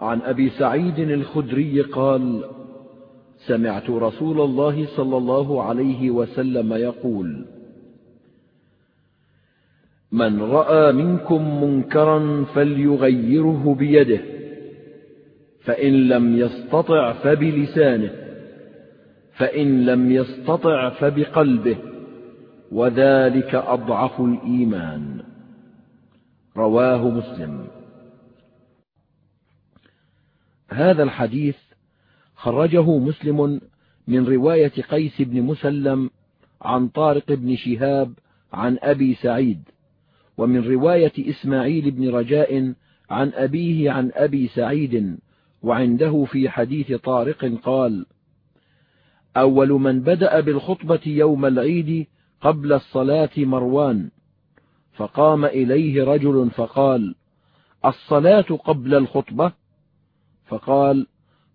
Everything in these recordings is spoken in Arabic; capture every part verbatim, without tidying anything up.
عن أبي سعيد الخدري قال: سمعت رسول الله صلى الله عليه وسلم يقول: من رأى منكم منكرا فليغيره بيده، فإن لم يستطع فبلسانه، فإن لم يستطع فبقلبه، وذلك أضعف الإيمان. رواه مسلم. هذا الحديث خرجه مسلم من رواية قيس بن مسلم عن طارق بن شهاب عن أبي سعيد، ومن رواية إسماعيل بن رجاء عن أبيه عن أبي سعيد، وعنده في حديث طارق قال: أول من بدأ بالخطبة يوم العيد قبل الصلاة مروان، فقام إليه رجل فقال: الصلاة قبل الخطبة؟ فقال: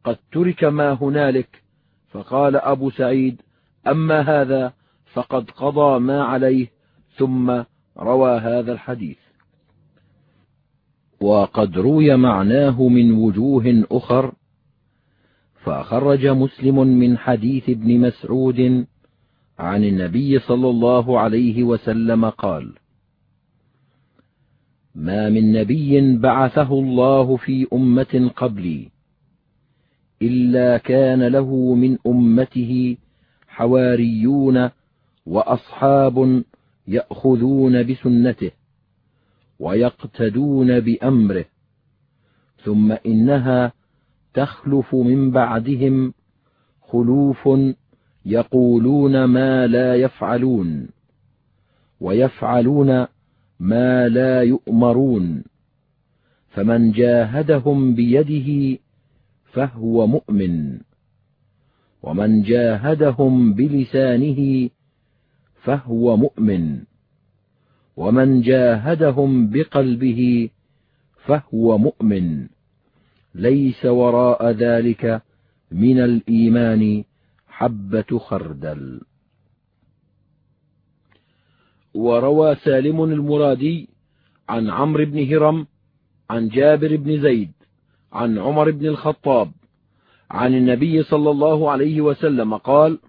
قد ترك ما هنالك. فقال أبو سعيد: أما هذا فقد قضى ما عليه، ثم روى هذا الحديث. وقد روي معناه من وجوه أخر، فخرج مسلم من حديث ابن مسعود عن النبي صلى الله عليه وسلم قال: ما من نبي بعثه الله في أمة قبلي إلا كان له من أمته حواريون وأصحاب يأخذون بسنته ويقتدون بأمره، ثم إنها تخلف من بعدهم خلوف يقولون ما لا يفعلون، ويفعلون ما لا يؤمرون، فمن جاهدهم بيده فهو مؤمن، ومن جاهدهم بلسانه فهو مؤمن، ومن جاهدهم بقلبه فهو مؤمن، ليس وراء ذلك من الإيمان حبة خردل. وروى سالم المرادي عن عمرو بن هرم عن جابر بن زيد عن عمر بن الخطاب عن النبي صلى الله عليه وسلم قال: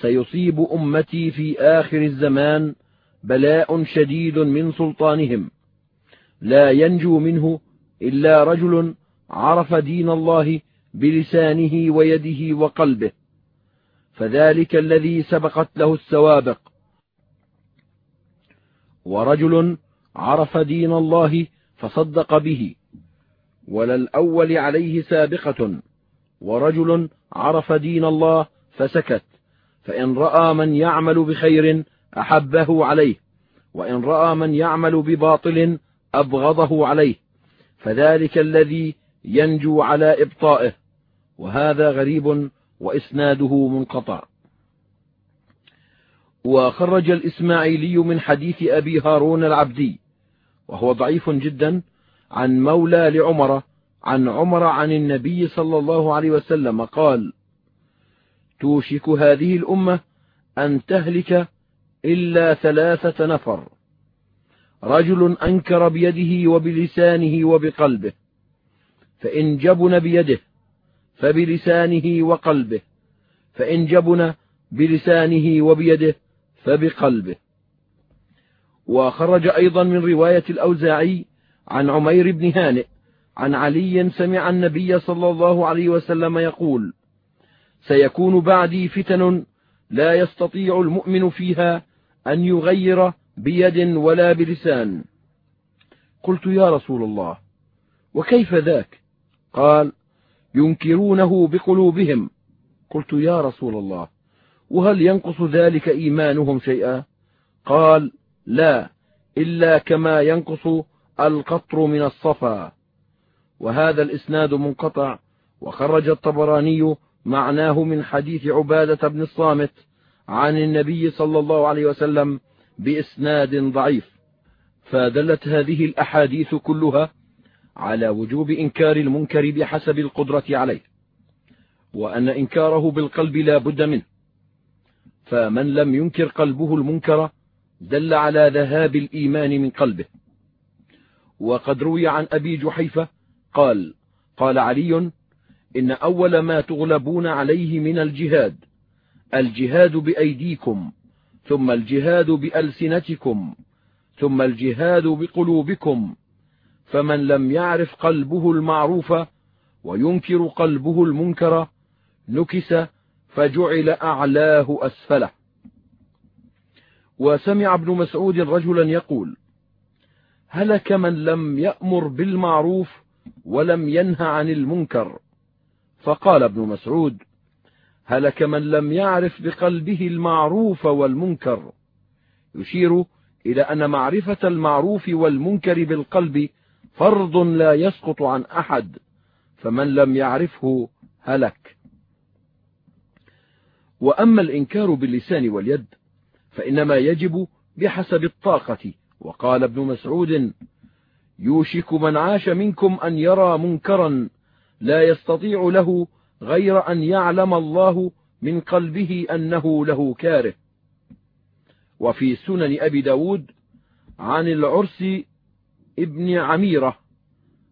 سيصيب أمتي في آخر الزمان بلاء شديد من سلطانهم، لا ينجو منه إلا رجل عرف دين الله بلسانه ويده وقلبه، فذلك الذي سبقت له السوابق، ورجل عرف دين الله فصدق به، وللأول عليه سابقة، ورجل عرف دين الله فسكت، فإن رأى من يعمل بخير أحبه عليه، وإن رأى من يعمل بباطل أبغضه عليه، فذلك الذي ينجو على إبطائه. وهذا غريب وإسناده منقطع. وخرج الإسماعيلي من حديث أبي هارون العبدي، وهو ضعيف جدا، عن مولى لعمر عن عمر عن النبي صلى الله عليه وسلم قال: توشك هذه الأمة أن تهلك إلا ثلاثة نفر: رجل أنكر بيده وبلسانه وبقلبه، فإن جبن بيده فبلسانه وقلبه، فإن جبن بلسانه وبيده فبقلبه. وخرج أيضا من رواية الأوزاعي عن عمير بن هانئ عن علي: سمع النبي صلى الله عليه وسلم يقول: سيكون بعدي فتن لا يستطيع المؤمن فيها أن يغير بيد ولا بلسان. قلت: يا رسول الله، وكيف ذاك؟ قال: ينكرونه بقلوبهم. قلت: يا رسول الله، وهل ينقص ذلك إيمانهم شيئا؟ قال: لا، إلا كما ينقص القطر من الصفا. وهذا الإسناد منقطع. وخرج الطبراني معناه من حديث عبادة بن الصامت عن النبي صلى الله عليه وسلم بإسناد ضعيف. فدلت هذه الأحاديث كلها على وجوب إنكار المنكر بحسب القدرة عليه، وأن إنكاره بالقلب لا بد منه، فمن لم ينكر قلبه المنكر دل على ذهاب الإيمان من قلبه. وقد روي عن أبي جحيفة قال: قال علي: إن أول ما تغلبون عليه من الجهاد الجهاد بأيديكم، ثم الجهاد بألسنتكم، ثم الجهاد بقلوبكم، فمن لم يعرف قلبه المعروف وينكر قلبه المنكر نكس فجعل أعلاه أسفله. وسمع ابن مسعود رجلا يقول: هلك من لم يأمر بالمعروف ولم ينه عن المنكر. فقال ابن مسعود: هلك من لم يعرف بقلبه المعروف والمنكر، يشير إلى أن معرفة المعروف والمنكر بالقلب فرض لا يسقط عن أحد، فمن لم يعرفه هلك. وأما الإنكار باللسان واليد فإنما يجب بحسب الطاقة. وقال ابن مسعود: يوشك من عاش منكم أن يرى منكرا لا يستطيع له غير أن يعلم الله من قلبه أنه له كاره. وفي سنن أبي داود عن العرسي ابن عميرة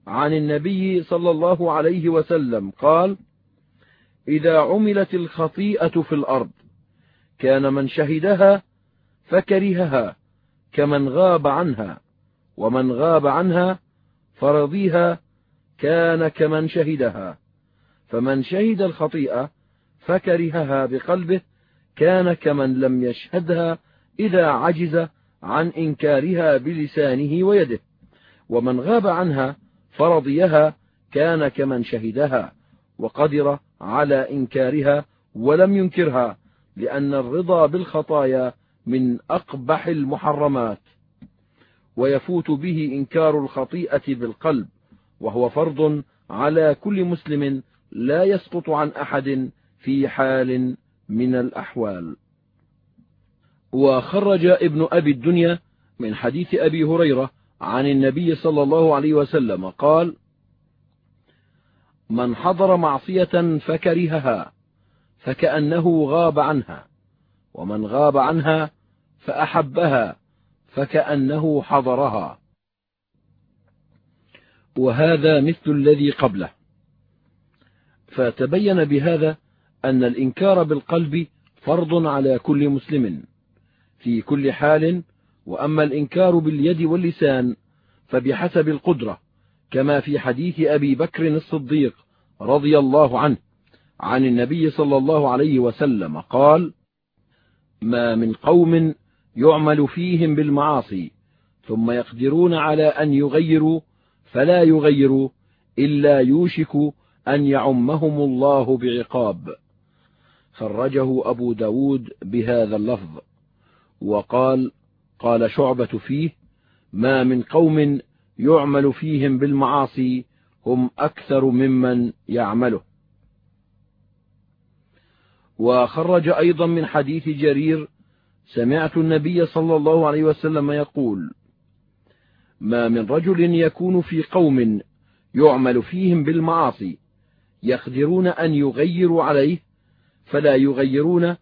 عن النبي صلى الله عليه وسلم قال: إذا عملت الخطيئة في الأرض كان من شهدها فكرهها كمن غاب عنها، ومن غاب عنها فرضيها كان كمن شهدها، فمن شهد الخطيئة فكرهها بقلبه كان كمن لم يشهدها إذا عجز عن إنكارها بلسانه ويده، ومن غاب عنها فرضيها كان كمن شهدها وقدر على إنكارها ولم ينكرها، لأن الرضا بالخطايا من أقبح المحرمات، ويفوت به إنكار الخطيئة بالقلب، وهو فرض على كل مسلم لا يسقط عن أحد في حال من الأحوال. وخرج ابن أبي الدنيا من حديث أبي هريرة عن النبي صلى الله عليه وسلم قال: من حضر معصية فكرهها فكأنه غاب عنها، ومن غاب عنها فأحبها فكأنه حضرها. وهذا مثل الذي قبله. فتبين بهذا أن الإنكار بالقلب فرض على كل مسلم في كل حال. وأما الإنكار باليد واللسان فبحسب القدرة، كما في حديث أبي بكر الصديق رضي الله عنه عن النبي صلى الله عليه وسلم قال: ما من قوم يعمل فيهم بالمعاصي ثم يقدرون على أن يغيروا فلا يغيروا إلا يوشك أن يعمهم الله بعقاب. خرجه أبو داود بهذا اللفظ. وقال قال شعبة فيه: ما من قوم يعمل فيهم بالمعاصي هم أكثر ممن يعمله. وخرج أيضا من حديث جرير: سمعت النبي صلى الله عليه وسلم يقول: ما من رجل يكون في قوم يعمل فيهم بالمعاصي يقدرون أن يغيروا عليه فلا يغيرون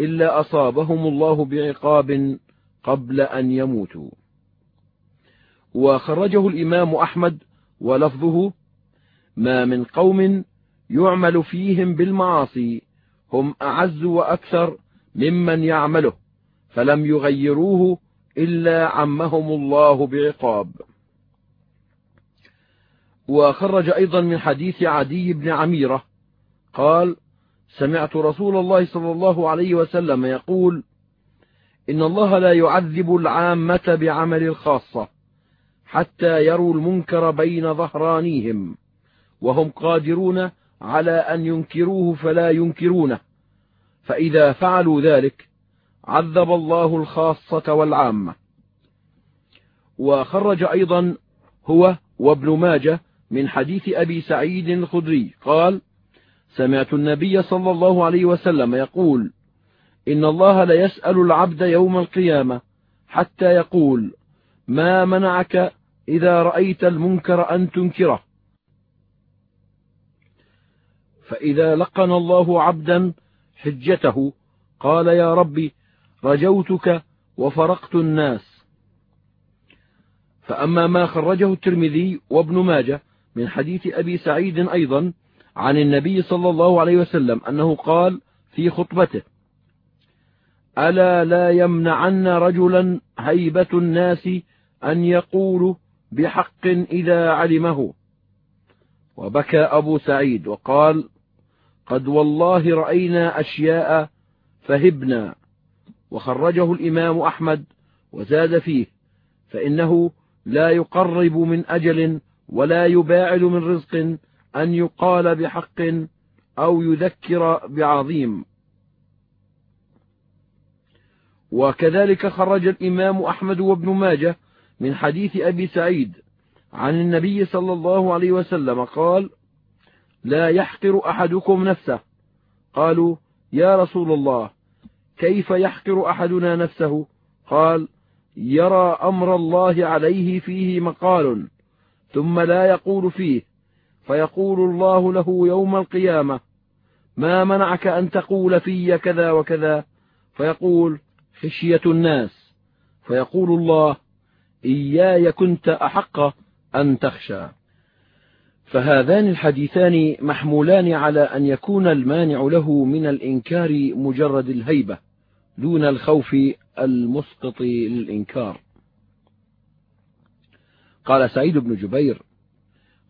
إلا أصابهم الله بعقاب قبل أن يموتوا. وخرجه الإمام أحمد ولفظه: ما من قوم يعمل فيهم بالمعاصي هم أعز وأكثر ممن يعمله فلم يغيروه إلا عمهم الله بعقاب. وخرج أيضا من حديث عدي بن عميرة قال: سمعت رسول الله صلى الله عليه وسلم يقول: إن الله لا يعذب العامة بعمل الخاصة حتى يروا المنكر بين ظهرانيهم وهم قادرون على أن ينكروه فلا ينكرونه، فإذا فعلوا ذلك عذب الله الخاصة والعامة. وخرج أيضا هو وابن ماجه من حديث أبي سعيد الخدري قال: سمعت النبي صلى الله عليه وسلم يقول: إن الله ليسأل العبد يوم القيامة حتى يقول: ما منعك إذا رأيت المنكر أن تنكره؟ فإذا لقن الله عبدا حجته قال: يا ربي رجوتك وفرقت الناس. فأما ما خرجه الترمذي وابن ماجه من حديث أبي سعيد أيضا عن النبي صلى الله عليه وسلم أنه قال في خطبته: ألا لا يمنعن رجلا هيبة الناس أن يقول بحق إذا علمه. وبكى أبو سعيد وقال: قد والله رأينا أشياء فهبنا. وخرجه الإمام أحمد وزاد فيه: فإنه لا يقرب من أجل ولا يباعد من رزق أن يقال بحق أو يذكر بعظيم. وكذلك خرج الإمام أحمد وابن ماجه من حديث أبي سعيد عن النبي صلى الله عليه وسلم قال: لا يحقر أحدكم نفسه. قالوا: يا رسول الله كيف يحقر أحدنا نفسه؟ قال: يرى أمر الله عليه فيه مقال ثم لا يقول فيه، فيقول الله له يوم القيامة: ما منعك أن تقول في كذا وكذا؟ فيقول: خشية الناس. فيقول الله: إياي كنت أحق أن تخشى. فهذان الحديثان محمولان على أن يكون المانع له من الإنكار مجرد الهيبة دون الخوف المسقط للإنكار. قال سعيد بن جبير: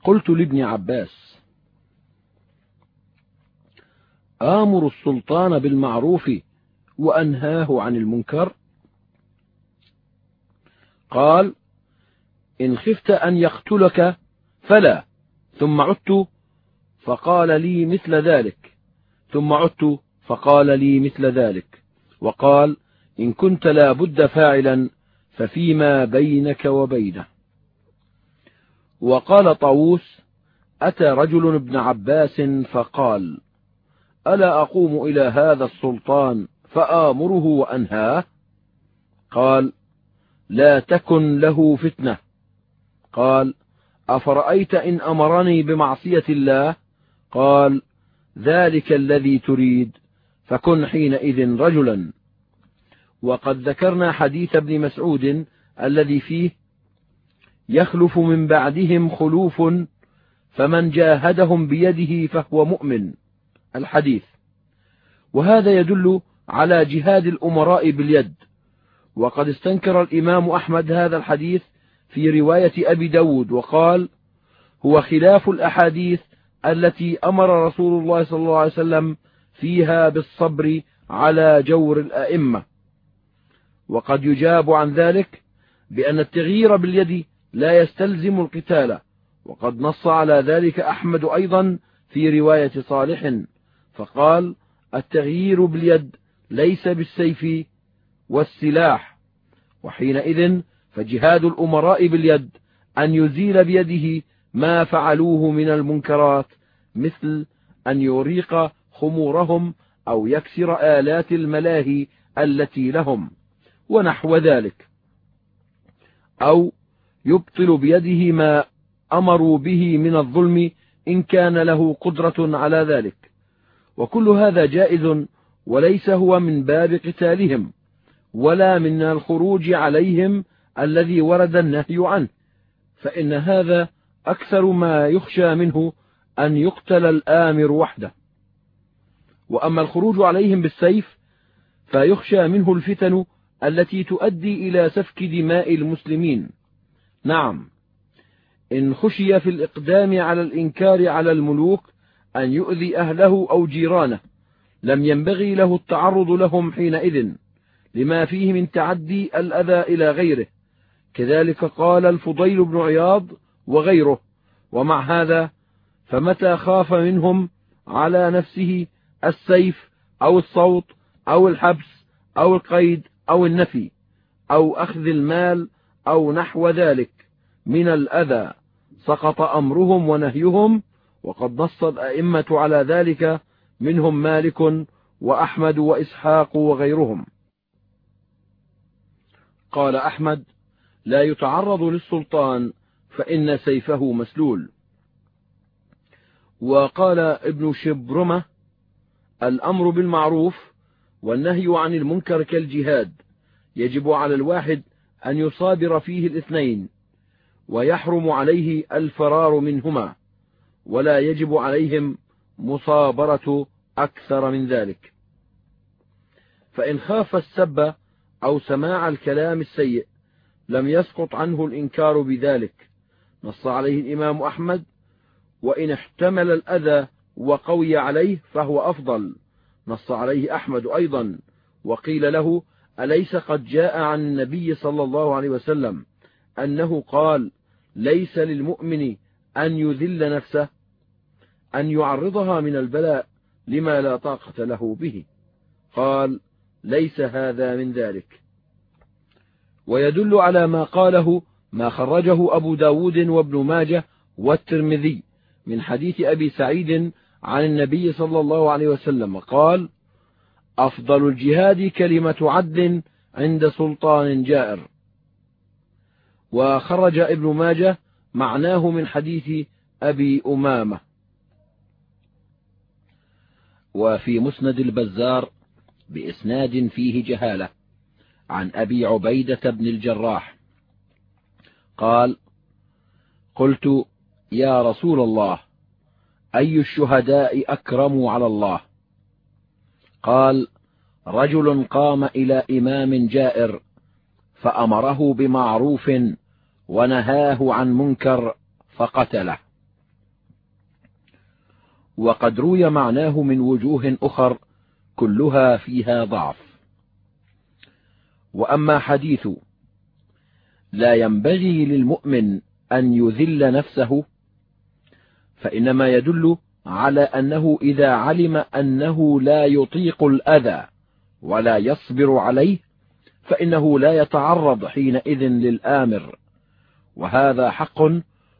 قلت لابن عباس: آمر السلطان بالمعروف وأنهاه عن المنكر؟ قال: إن خفت أن يقتلك فلا. ثم عدت فقال لي مثل ذلك، ثم عدت فقال لي مثل ذلك، وقال: إن كنت لا بد فاعلا ففيما بينك وبينه. وقال طاووس: أتى رجل ابن عباس فقال: ألا أقوم إلى هذا السلطان فآمره وأنهاه؟ قال: لا تكن له فتنة. قال: أفرأيت إن أمرني بمعصية الله؟ قال: ذلك الذي تريد، فكن حينئذ رجلا. وقد ذكرنا حديث ابن مسعود الذي فيه: يخلف من بعدهم خلوف فمن جاهدهم بيده فهو مؤمن، الحديث. وهذا يدل على جهاد الأمراء باليد. وقد استنكر الإمام أحمد هذا الحديث في رواية أبي داود وقال: هو خلاف الأحاديث التي أمر رسول الله صلى الله عليه وسلم فيها بالصبر على جور الأئمة. وقد يجاب عن ذلك بأن التغيير باليد لا يستلزم القتال، وقد نص على ذلك أحمد أيضا في رواية صالح فقال: التغيير باليد ليس بالسيف والسلاح. وحينئذ فجهاد الأمراء باليد أن يزيل بيده ما فعلوه من المنكرات، مثل أن يريق خمورهم أو يكسر آلات الملاهي التي لهم ونحو ذلك، أو يبطل بيده ما أمروا به من الظلم إن كان له قدرة على ذلك. وكل هذا جائز، وليس هو من باب قتالهم ولا من الخروج عليهم الذي ورد النهي عنه، فإن هذا أكثر ما يخشى منه أن يقتل الآمر وحده. وأما الخروج عليهم بالسيف فيخشى منه الفتن التي تؤدي إلى سفك دماء المسلمين. نعم، إن خشي في الإقدام على الإنكار على الملوك أن يؤذي أهله أو جيرانه لم ينبغي له التعرض لهم حينئذ، لما فيه من تعدي الأذى إلى غيره. كذلك قال الفضيل بن عياض وغيره. ومع هذا فمتى خاف منهم على نفسه السيف أو الصوت أو الحبس أو القيد أو النفي أو أخذ المال أو نحو ذلك من الأذى سقط أمرهم ونهيهم. وقد نص الأئمة على ذلك، منهم مالك وأحمد وإسحاق وغيرهم. قال أحمد: لا يتعرض للسلطان فإن سيفه مسلول. وقال ابن شبرمة: الأمر بالمعروف والنهي عن المنكر كالجهاد، يجب على الواحد أن يصابر فيه الاثنين، ويحرم عليه الفرار منهما، ولا يجب عليهم مصابرة أكثر من ذلك. فإن خاف السب أو سماع الكلام السيء لم يسقط عنه الإنكار بذلك، نص عليه الإمام أحمد. وإن احتمل الأذى وقوي عليه فهو أفضل، نص عليه أحمد أيضا. وقيل له: أليس قد جاء عن النبي صلى الله عليه وسلم أنه قال: ليس للمؤمن أن يذل نفسه، أن يعرضها من البلاء لما لا طاقة له به؟ قال: ليس هذا من ذلك. ويدل على ما قاله ما خرجه أبو داود وابن ماجه والترمذي من حديث أبي سعيد عن النبي صلى الله عليه وسلم قال: أفضل الجهاد كلمة عدل عند سلطان جائر. وخرج ابن ماجه معناه من حديث أبي أمامة. وفي مسند البزار بإسناد فيه جهالة عن أبي عبيدة بن الجراح قال: قلت: يا رسول الله، أي الشهداء أكرم على الله؟ قال: رجل قام إلى إمام جائر فأمره بمعروف ونهاه عن منكر فقتله. وقد روي معناه من وجوه أخر كلها فيها ضعف. وأما حديث لا ينبغي للمؤمن أن يذل نفسه فإنما يدل على أنه إذا علم أنه لا يطيق الأذى ولا يصبر عليه فإنه لا يتعرض حينئذ للآمر، وهذا حق.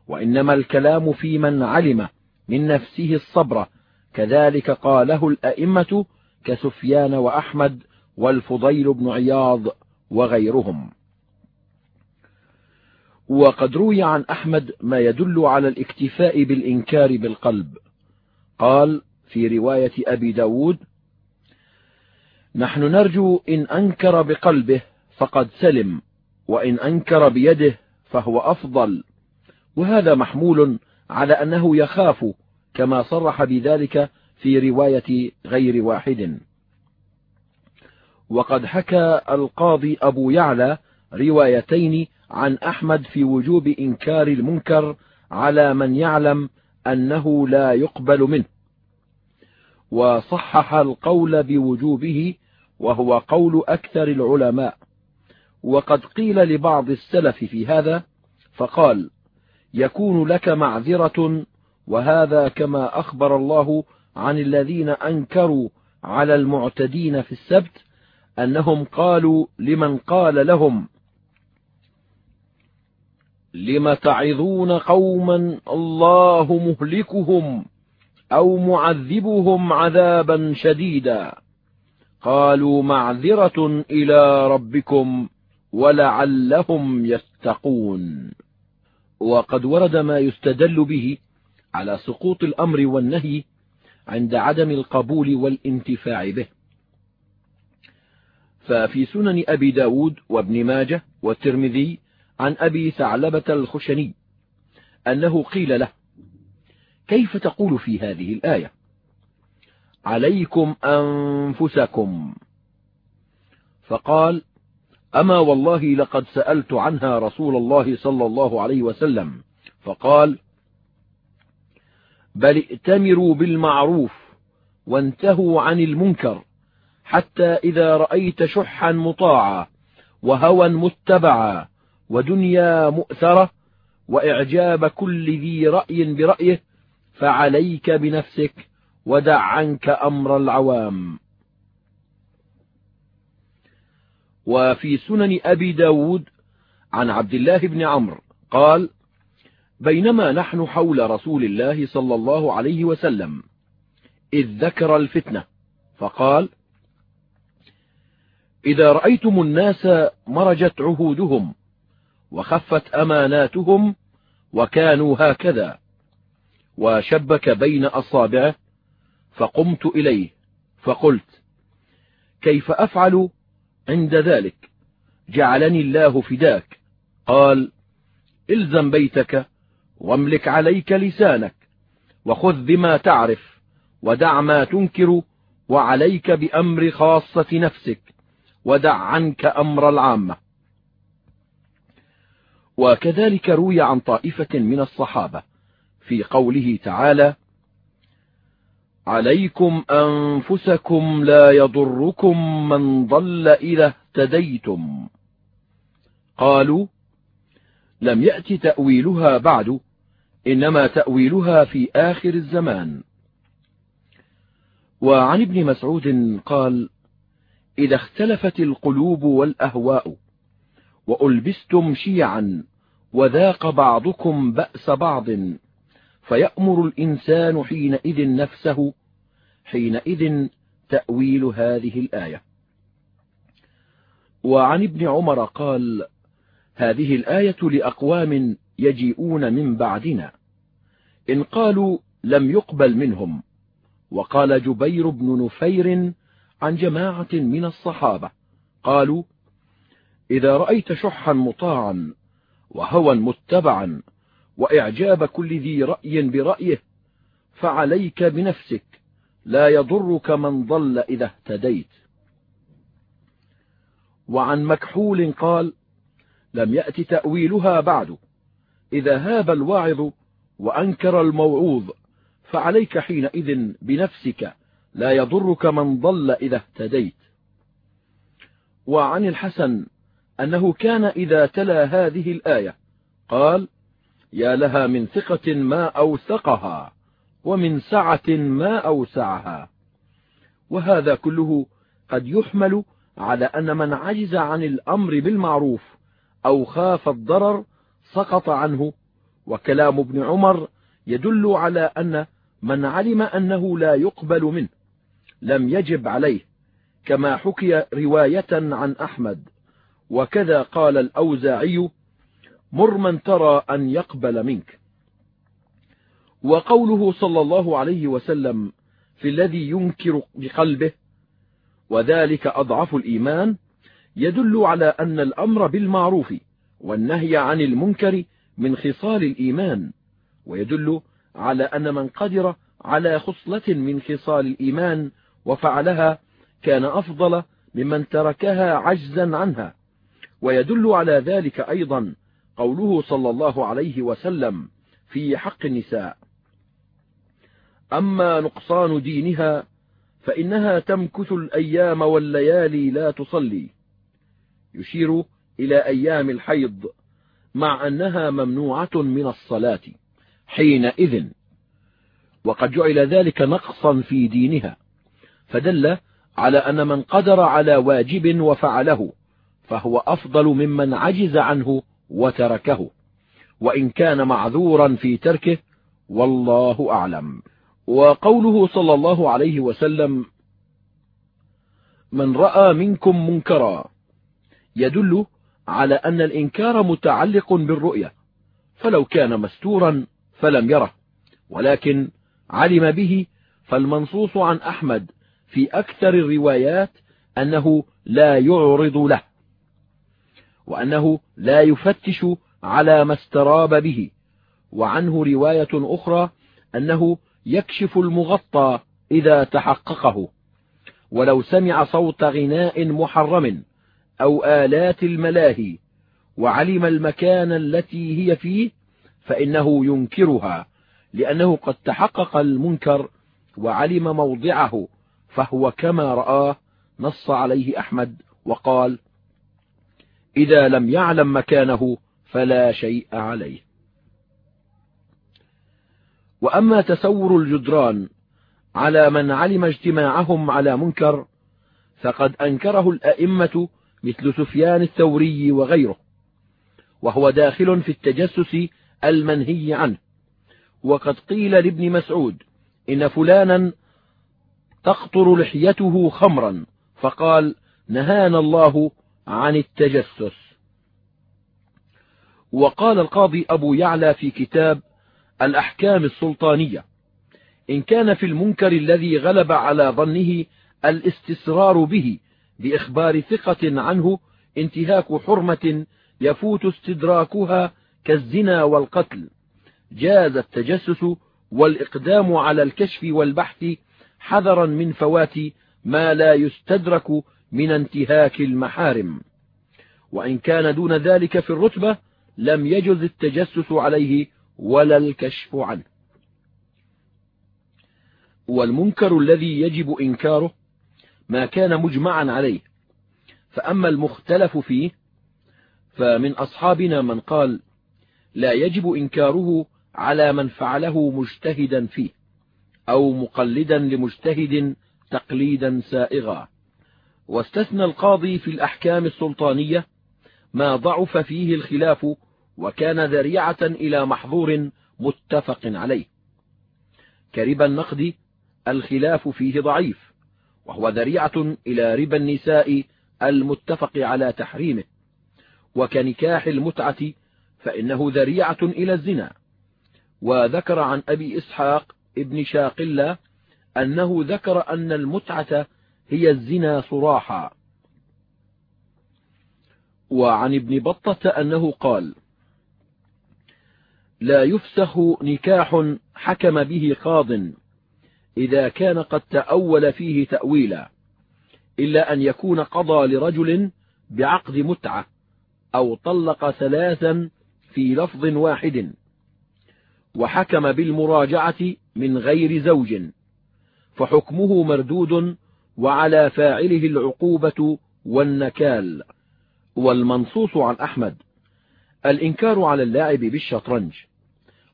وإنما الكلام في من علم من نفسه الصبر، كذلك قاله الأئمة كسفيان وأحمد والفضيل بن عياض وغيرهم. وقد روي عن أحمد ما يدل على الاكتفاء بالإنكار بالقلب. قال في رواية أبي داود: نحن نرجو إن أنكر بقلبه فقد سلم، وإن أنكر بيده فهو أفضل. وهذا محمول على أنه يخاف كما صرح بذلك في رواية غير واحد. وقد حكى القاضي أبو يعلى روايتين عن أحمد في وجوب إنكار المنكر على من يعلم أنه لا يقبل منه، وصحح القول بوجوبه وهو قول أكثر العلماء. وقد قيل لبعض السلف في هذا فقال: يكون لك معذرة، وهذا كما أخبر الله عن الذين أنكروا على المعتدين في السبت أنهم قالوا لمن قال لهم: لم تعظون قوما الله مهلكهم أو معذبهم عذابا شديدا، قالوا معذرة إلى ربكم ولعلهم يتقون. وقد ورد ما يستدل به على سقوط الأمر والنهي عند عدم القبول والانتفاع به. ففي سنن أبي داود وابن ماجه والترمذي عن أبي ثعلبة الخشني أنه قيل له: كيف تقول في هذه الآية عليكم أنفسكم؟ فقال: أما والله لقد سألت عنها رسول الله صلى الله عليه وسلم فقال: بل ائتمروا بالمعروف وانتهوا عن المنكر، حتى إذا رأيت شحا مطاعا وهوى متبعا ودنيا مؤثرة وإعجاب كل ذي رأي برأيه، فعليك بنفسك ودع عنك أمر العوام. وفي سنن أبي داود عن عبد الله بن عمرو قال: بينما نحن حول رسول الله صلى الله عليه وسلم إذ ذكر الفتنة فقال: إذا رأيتم الناس مرجت عهودهم وخفت أماناتهم وكانوا هكذا، وشبك بين أصابعه، فقمت إليه فقلت: كيف أفعل عند ذلك؟ جعلني الله فداك. قال: الزم بيتك واملك عليك لسانك، وخذ بما تعرف ودع ما تنكر، وعليك بأمر خاصة نفسك ودع عنك أمر العامة. وكذلك روي عن طائفة من الصحابة في قوله تعالى: عليكم أنفسكم لا يضركم من ضل إذا اهتديتم، قالوا لم يأت تأويلها بعد، إنما تأويلها في آخر الزمان. وعن ابن مسعود قال: إذا اختلفت القلوب والأهواء وألبستم شيعا وذاق بعضكم بأس بعض، فيأمر الإنسان حينئذ نفسه، حينئذ تأويل هذه الآية. وعن ابن عمر قال: هذه الآية لأقوام يجيئون من بعدنا، إن قالوا لم يقبل منهم. وقال جبير بن نفير عن جماعة من الصحابة قالوا: إذا رأيت شحا مطاعا وهوى متبعا وإعجاب كل ذي رأي برأيه، فعليك بنفسك، لا يضرك من ضل إذا اهتديت. وعن مكحول قال: لم يأت تأويلها بعد، إذا هاب الواعظ وأنكر الموعوظ، فعليك حينئذ بنفسك، لا يضرك من ضل إذا اهتديت. وعن الحسن أنه كان إذا تلا هذه الآية قال: يا لها من ثقة ما أوثقها، ومن سعة ما أوسعها. وهذا كله قد يحمل على أن من عجز عن الأمر بالمعروف أو خاف الضرر سقط عنه، وكلام ابن عمر يدل على أن من علم أنه لا يقبل منه لم يجب عليه، كما حكي رواية عن أحمد، وكذا قال الأوزاعي: مر من ترى أن يقبل منك. وقوله صلى الله عليه وسلم في الذي ينكر بقلبه: وذلك أضعف الإيمان، يدل على أن الأمر بالمعروف والنهي عن المنكر من خصال الإيمان، ويدل على أن من قدر على خصلة من خصال الإيمان وفعلها كان أفضل ممن تركها عجزا عنها. ويدل على ذلك أيضا قوله صلى الله عليه وسلم في حق النساء: أما نقصان دينها فإنها تمكث الأيام والليالي لا تصلي، يشير إلى أيام الحيض، مع أنها ممنوعة من الصلاة حينئذ، وقد جعل ذلك نقصا في دينها، فدل على أن من قدر على واجب وفعله فهو أفضل ممن عجز عنه وتركه، وإن كان معذورا في تركه، والله أعلم. وقوله صلى الله عليه وسلم: من رأى منكم منكرا، يدل على أن الإنكار متعلق بالرؤية، فلو كان مستورا فلم يره، ولكن علم به، فالمنصوص عن أحمد في أكثر الروايات أنه لا يعرض له، وأنه لا يفتش على ما استراب به. وعنه رواية أخرى أنه يكشف المغطى إذا تحققه، ولو سمع صوت غناء محرم أو آلات الملاهي وعلم المكان التي هي فيه فإنه ينكرها، لأنه قد تحقق المنكر وعلم موضعه، فهو كما رآه، نص عليه أحمد وقال: إذا لم يعلم مكانه فلا شيء عليه. وأما تسور الجدران على من علم اجتماعهم على منكر فقد أنكره الأئمة مثل سفيان الثوري وغيره، وهو داخل في التجسس المنهي عنه. وقد قيل لابن مسعود: إن فلانا تقطر لحيته خمرا، فقال: نهانا الله عن التجسس. وقال القاضي أبو يعلى في كتاب الأحكام السلطانية: إن كان في المنكر الذي غلب على ظنه الاستسرار به بإخبار ثقة عنه انتهاك حرمة يفوت استدراكها كالزنا والقتل، جاز التجسس والإقدام على الكشف والبحث حذرا من فوات ما لا يستدرك من انتهاك المحارم، وإن كان دون ذلك في الرتبة لم يجز التجسس عليه ولا الكشف عنه. والمنكر الذي يجب إنكاره ما كان مجمعا عليه، فأما المختلف فيه فمن أصحابنا من قال لا يجب إنكاره على من فعله مجتهدا فيه أو مقلدا لمجتهد تقليدا سائغا. واستثنى القاضي في الأحكام السلطانية ما ضعف فيه الخلاف وكان ذريعة إلى محظور متفق عليه، كربا النقد الخلاف فيه ضعيف، وهو ذريعة إلى ربا النساء المتفق على تحريمه، وكنكاح المتعة فإنه ذريعة إلى الزنا. وذكر عن أبي إسحاق ابن شاقلة أنه ذكر أن المتعة هي الزنا صراحا. وعن ابن بطة أنه قال لا يفسخ نكاح حكم به قاض إذا كان قد تأول فيه تأويلا، إلا أن يكون قضى لرجل بعقد متعة أو طلق ثلاثا في لفظ واحد وحكم بالمراجعة من غير زوج، فحكمه مردود وعلى فاعله العقوبة والنكال. والمنصوص عن أحمد الإنكار على اللاعب بالشطرنج،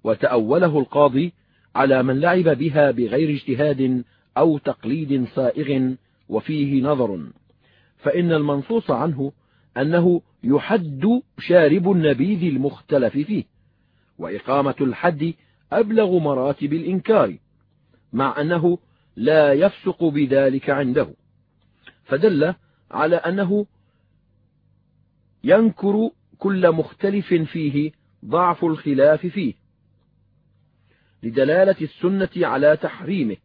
وتأوله القاضي على من لعب بها بغير اجتهاد أو تقليد سائغ، وفيه نظر، فإن المنصوص عنه أنه يحد شارب النبيذ المختلف فيه، وإقامة الحد أبلغ مراتب الإنكار، مع أنه لا يفسق بذلك عنده، فدل على أنه ينكر كل مختلف فيه ضعف الخلاف فيه لدلالة السنة على تحريمه،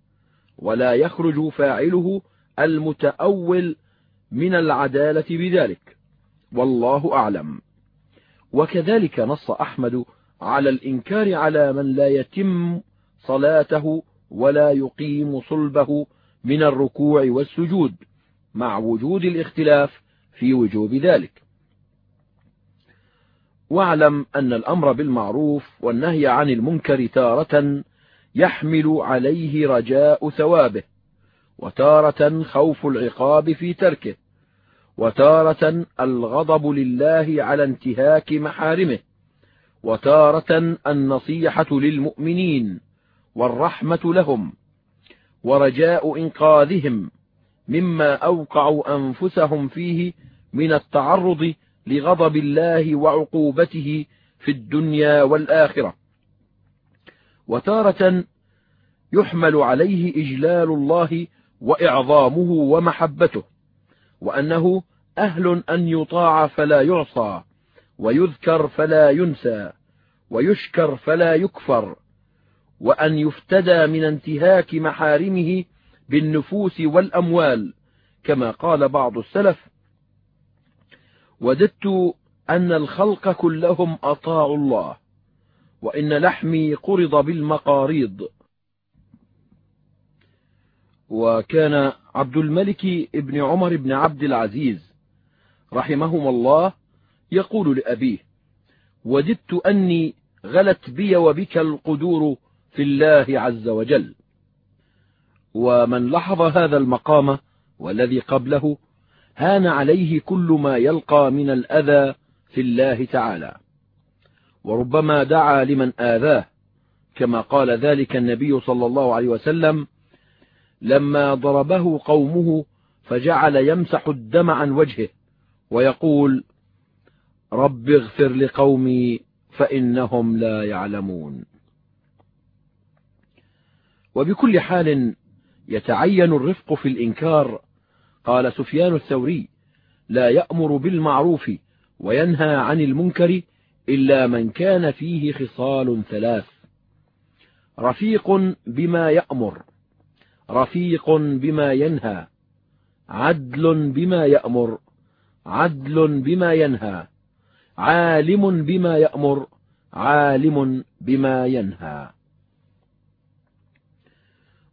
ولا يخرج فاعله المتأول من العدالة بذلك، والله أعلم. وكذلك نص أحمد على الإنكار على من لا يتم صلاته ولا يقيم صلبه من الركوع والسجود، مع وجود الاختلاف في وجوب ذلك. واعلم أن الأمر بالمعروف والنهي عن المنكر تارة يحمل عليه رجاء ثوابه، وتارة خوف العقاب في تركه، وتارة الغضب لله على انتهاك محارمه، وتارة النصيحة للمؤمنين والرحمة لهم ورجاء إنقاذهم مما أوقعوا أنفسهم فيه من التعرض لغضب الله وعقوبته في الدنيا والآخرة، وتارة يحمل عليه إجلال الله وإعظامه ومحبته، وأنه أهل أن يطاع فلا يعصى، ويذكر فلا ينسى، ويشكر فلا يكفر، وأن يفتدى من انتهاك محارمه بالنفوس والأموال، كما قال بعض السلف وددت أن الخلق كلهم أطاعوا الله وإن لحمي قرض بالمقاريض. وكان عبد الملك ابن عمر بن عبد العزيز رحمهما الله يقول لأبيه وددت أني غلت بي وبك القدور في الله عز وجل. ومن لحظ هذا المقام والذي قبله هان عليه كل ما يلقى من الأذى في الله تعالى، وربما دعا لمن آذاه، كما قال ذلك النبي صلى الله عليه وسلم لما ضربه قومه فجعل يمسح الدم عن وجهه ويقول رب اغفر لقومي فإنهم لا يعلمون. وبكل حال يتعين الرفق في الإنكار. قال سفيان الثوري لا يأمر بالمعروف وينهى عن المنكر إلا من كان فيه خصال ثلاث: رفيق بما يأمر، رفيق بما ينهى، عدل بما يأمر، عدل بما ينهى، عالم بما يأمر، عالم بما ينهى.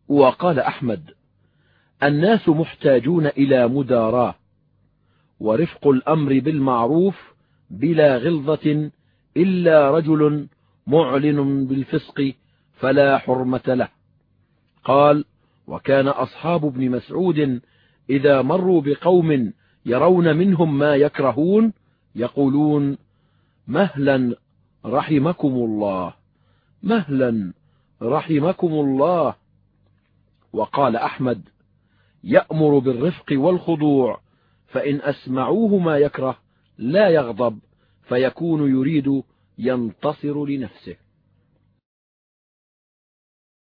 وقال أحمد: الناس محتاجون إلى مداراة ورفق الأمر بالمعروف بلا غلظة إلا رجل معلن بالفسق فلا حرمة له. قال: وكان أصحاب ابن مسعود إذا مروا بقوم يرون منهم ما يكرهون يقولون: مهلا رحمكم الله، مهلا رحمكم الله. وقال أحمد: يأمر بالرفق والخضوع، فإن أسمعوه ما يكره لا يغضب، فيكون يريد ينتصر لنفسه.